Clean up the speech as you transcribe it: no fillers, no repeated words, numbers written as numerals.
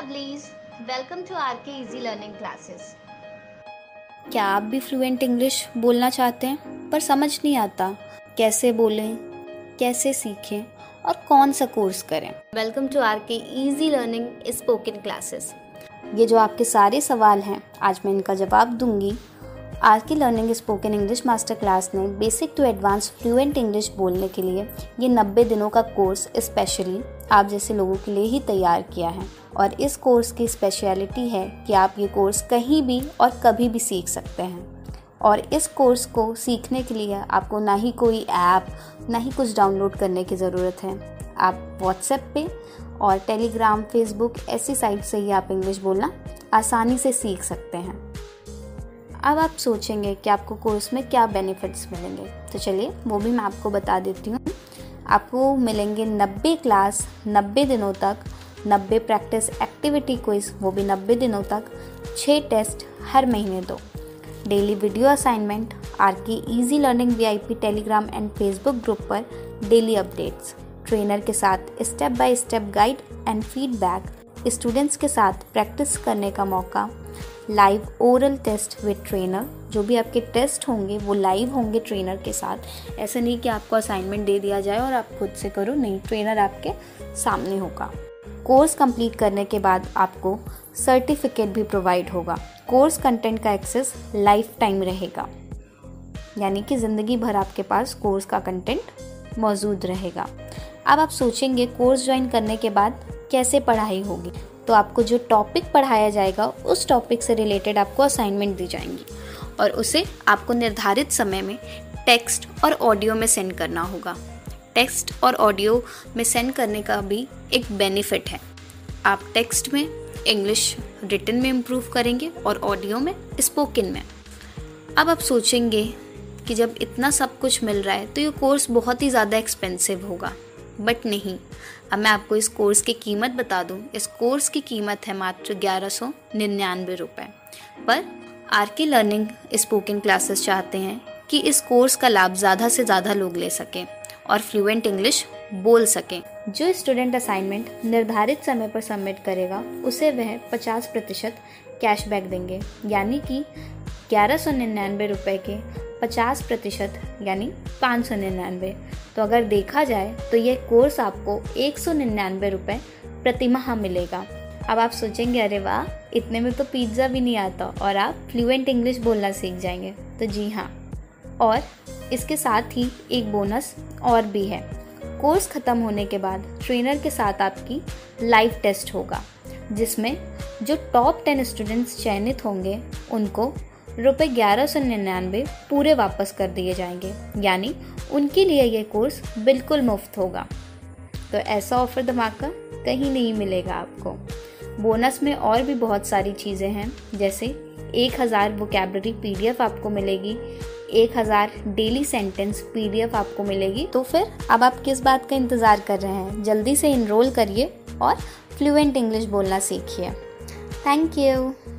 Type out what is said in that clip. Lovelies, welcome to RK easy learning classes. क्या आप भी फ्लुएंट इंग्लिश बोलना चाहते हैं पर समझ नहीं आता कैसे बोलें, कैसे सीखें और कौन सा कोर्स करें? Welcome to RK easy learning spoken classes. ये जो आपके सारे सवाल हैं आज मैं इनका जवाब दूंगी। RK learning spoken English master class ने basic to advance fluent English बोलने के लिए ये 90 दिनों का कोर्स स्पेशली आप जैसे लोगों के लिए ही तैयार किया है। और इस कोर्स की स्पेशलिटी है कि आप ये कोर्स कहीं भी और कभी भी सीख सकते हैं। और इस कोर्स को सीखने के लिए आपको ना ही कोई ऐप ना ही कुछ डाउनलोड करने की ज़रूरत है। आप व्हाट्सएप पे और टेलीग्राम, फेसबुक ऐसी साइट से ही आप इंग्लिश बोलना आसानी से सीख सकते हैं। अब आप सोचेंगे कि आपको कोर्स में क्या बेनिफिट्स मिलेंगे, तो चलिए वो भी मैं आपको बता देती हूँ। आपको मिलेंगे 90 क्लास 90 दिनों तक, 90 प्रैक्टिस एक्टिविटी क्विज वो भी 90 दिनों तक, 6 टेस्ट हर महीने 2, daily video assignment, RK easy learning VIP Telegram and Facebook group पर डेली अपडेट्स, ट्रेनर के साथ step by step guide and feedback, students के साथ प्रैक्टिस करने का मौका, live oral test with trainer. जो भी आपके टेस्ट होंगे वो लाइव होंगे ट्रेनर के साथ। ऐसा नहीं कि आपको असाइनमेंट दे दिया जाए और आप खुद से करो, नहीं, ट्रेनर आपके सामने होगा। कोर्स कंप्लीट करने के बाद आपको सर्टिफिकेट भी प्रोवाइड होगा। कोर्स कंटेंट का एक्सेस लाइफ टाइम रहेगा, यानी कि ज़िंदगी भर आपके पास कोर्स का कंटेंट मौजूद रहेगा। अब आप सोचेंगे कोर्स ज्वाइन करने के बाद कैसे पढ़ाई होगी, तो आपको जो टॉपिक पढ़ाया जाएगा उस टॉपिक से रिलेटेड आपको असाइनमेंट दी जाएंगी और उसे आपको निर्धारित समय में टेक्स्ट और ऑडियो में सेंड करना होगा। टेक्स्ट और ऑडियो में सेंड करने का भी एक बेनिफिट है। आप टेक्स्ट में इंग्लिश रिटन में इम्प्रूव करेंगे और ऑडियो में स्पोकन में। अब आप सोचेंगे कि जब इतना सब कुछ मिल रहा है तो ये कोर्स बहुत ही ज़्यादा एक्सपेंसिव होगा, बट नहीं। अब मैं आपको इस कोर्स की कीमत बता दूं। इस कोर्स की कीमत है मात्र 1199 रुपये। पर आरके लर्निंग स्पोकन क्लासेस चाहते हैं कि इस कोर्स का लाभ ज़्यादा से ज़्यादा लोग ले सकें और फ्लुएंट इंग्लिश बोल सकें। जो स्टूडेंट असाइनमेंट निर्धारित समय पर सबमिट करेगा उसे वह 50% कैशबैक देंगे, यानी कि 1199 रुपये के 50% यानी 599। तो अगर देखा जाए तो ये कोर्स आपको 199 रुपये प्रतिमाह मिलेगा। अब आप सोचेंगे अरे वाह, इतने में तो पिज्ज़ा भी नहीं आता और आप फ्लुएंट इंग्लिश बोलना सीख जाएंगे। तो जी हाँ, और इसके साथ ही एक बोनस और भी है। कोर्स ख़त्म होने के बाद ट्रेनर के साथ आपकी लाइव टेस्ट होगा, जिसमें जो टॉप 10 स्टूडेंट्स चयनित होंगे उनको रुपये 1199 पूरे वापस कर दिए जाएंगे, यानी उनके लिए ये कोर्स बिल्कुल मुफ्त होगा। तो ऐसा ऑफ़र धमाका कहीं नहीं मिलेगा आपको। बोनस में और भी बहुत सारी चीज़ें हैं, जैसे 1000 वोकैबुलरी PDF आपको मिलेगी, 1000 डेली सेंटेंस PDF आपको मिलेगी। तो फिर अब आप किस बात का इंतज़ार कर रहे हैं? जल्दी से इनरोल करिए और फ्लुएंट इंग्लिश बोलना सीखिए। Thank you.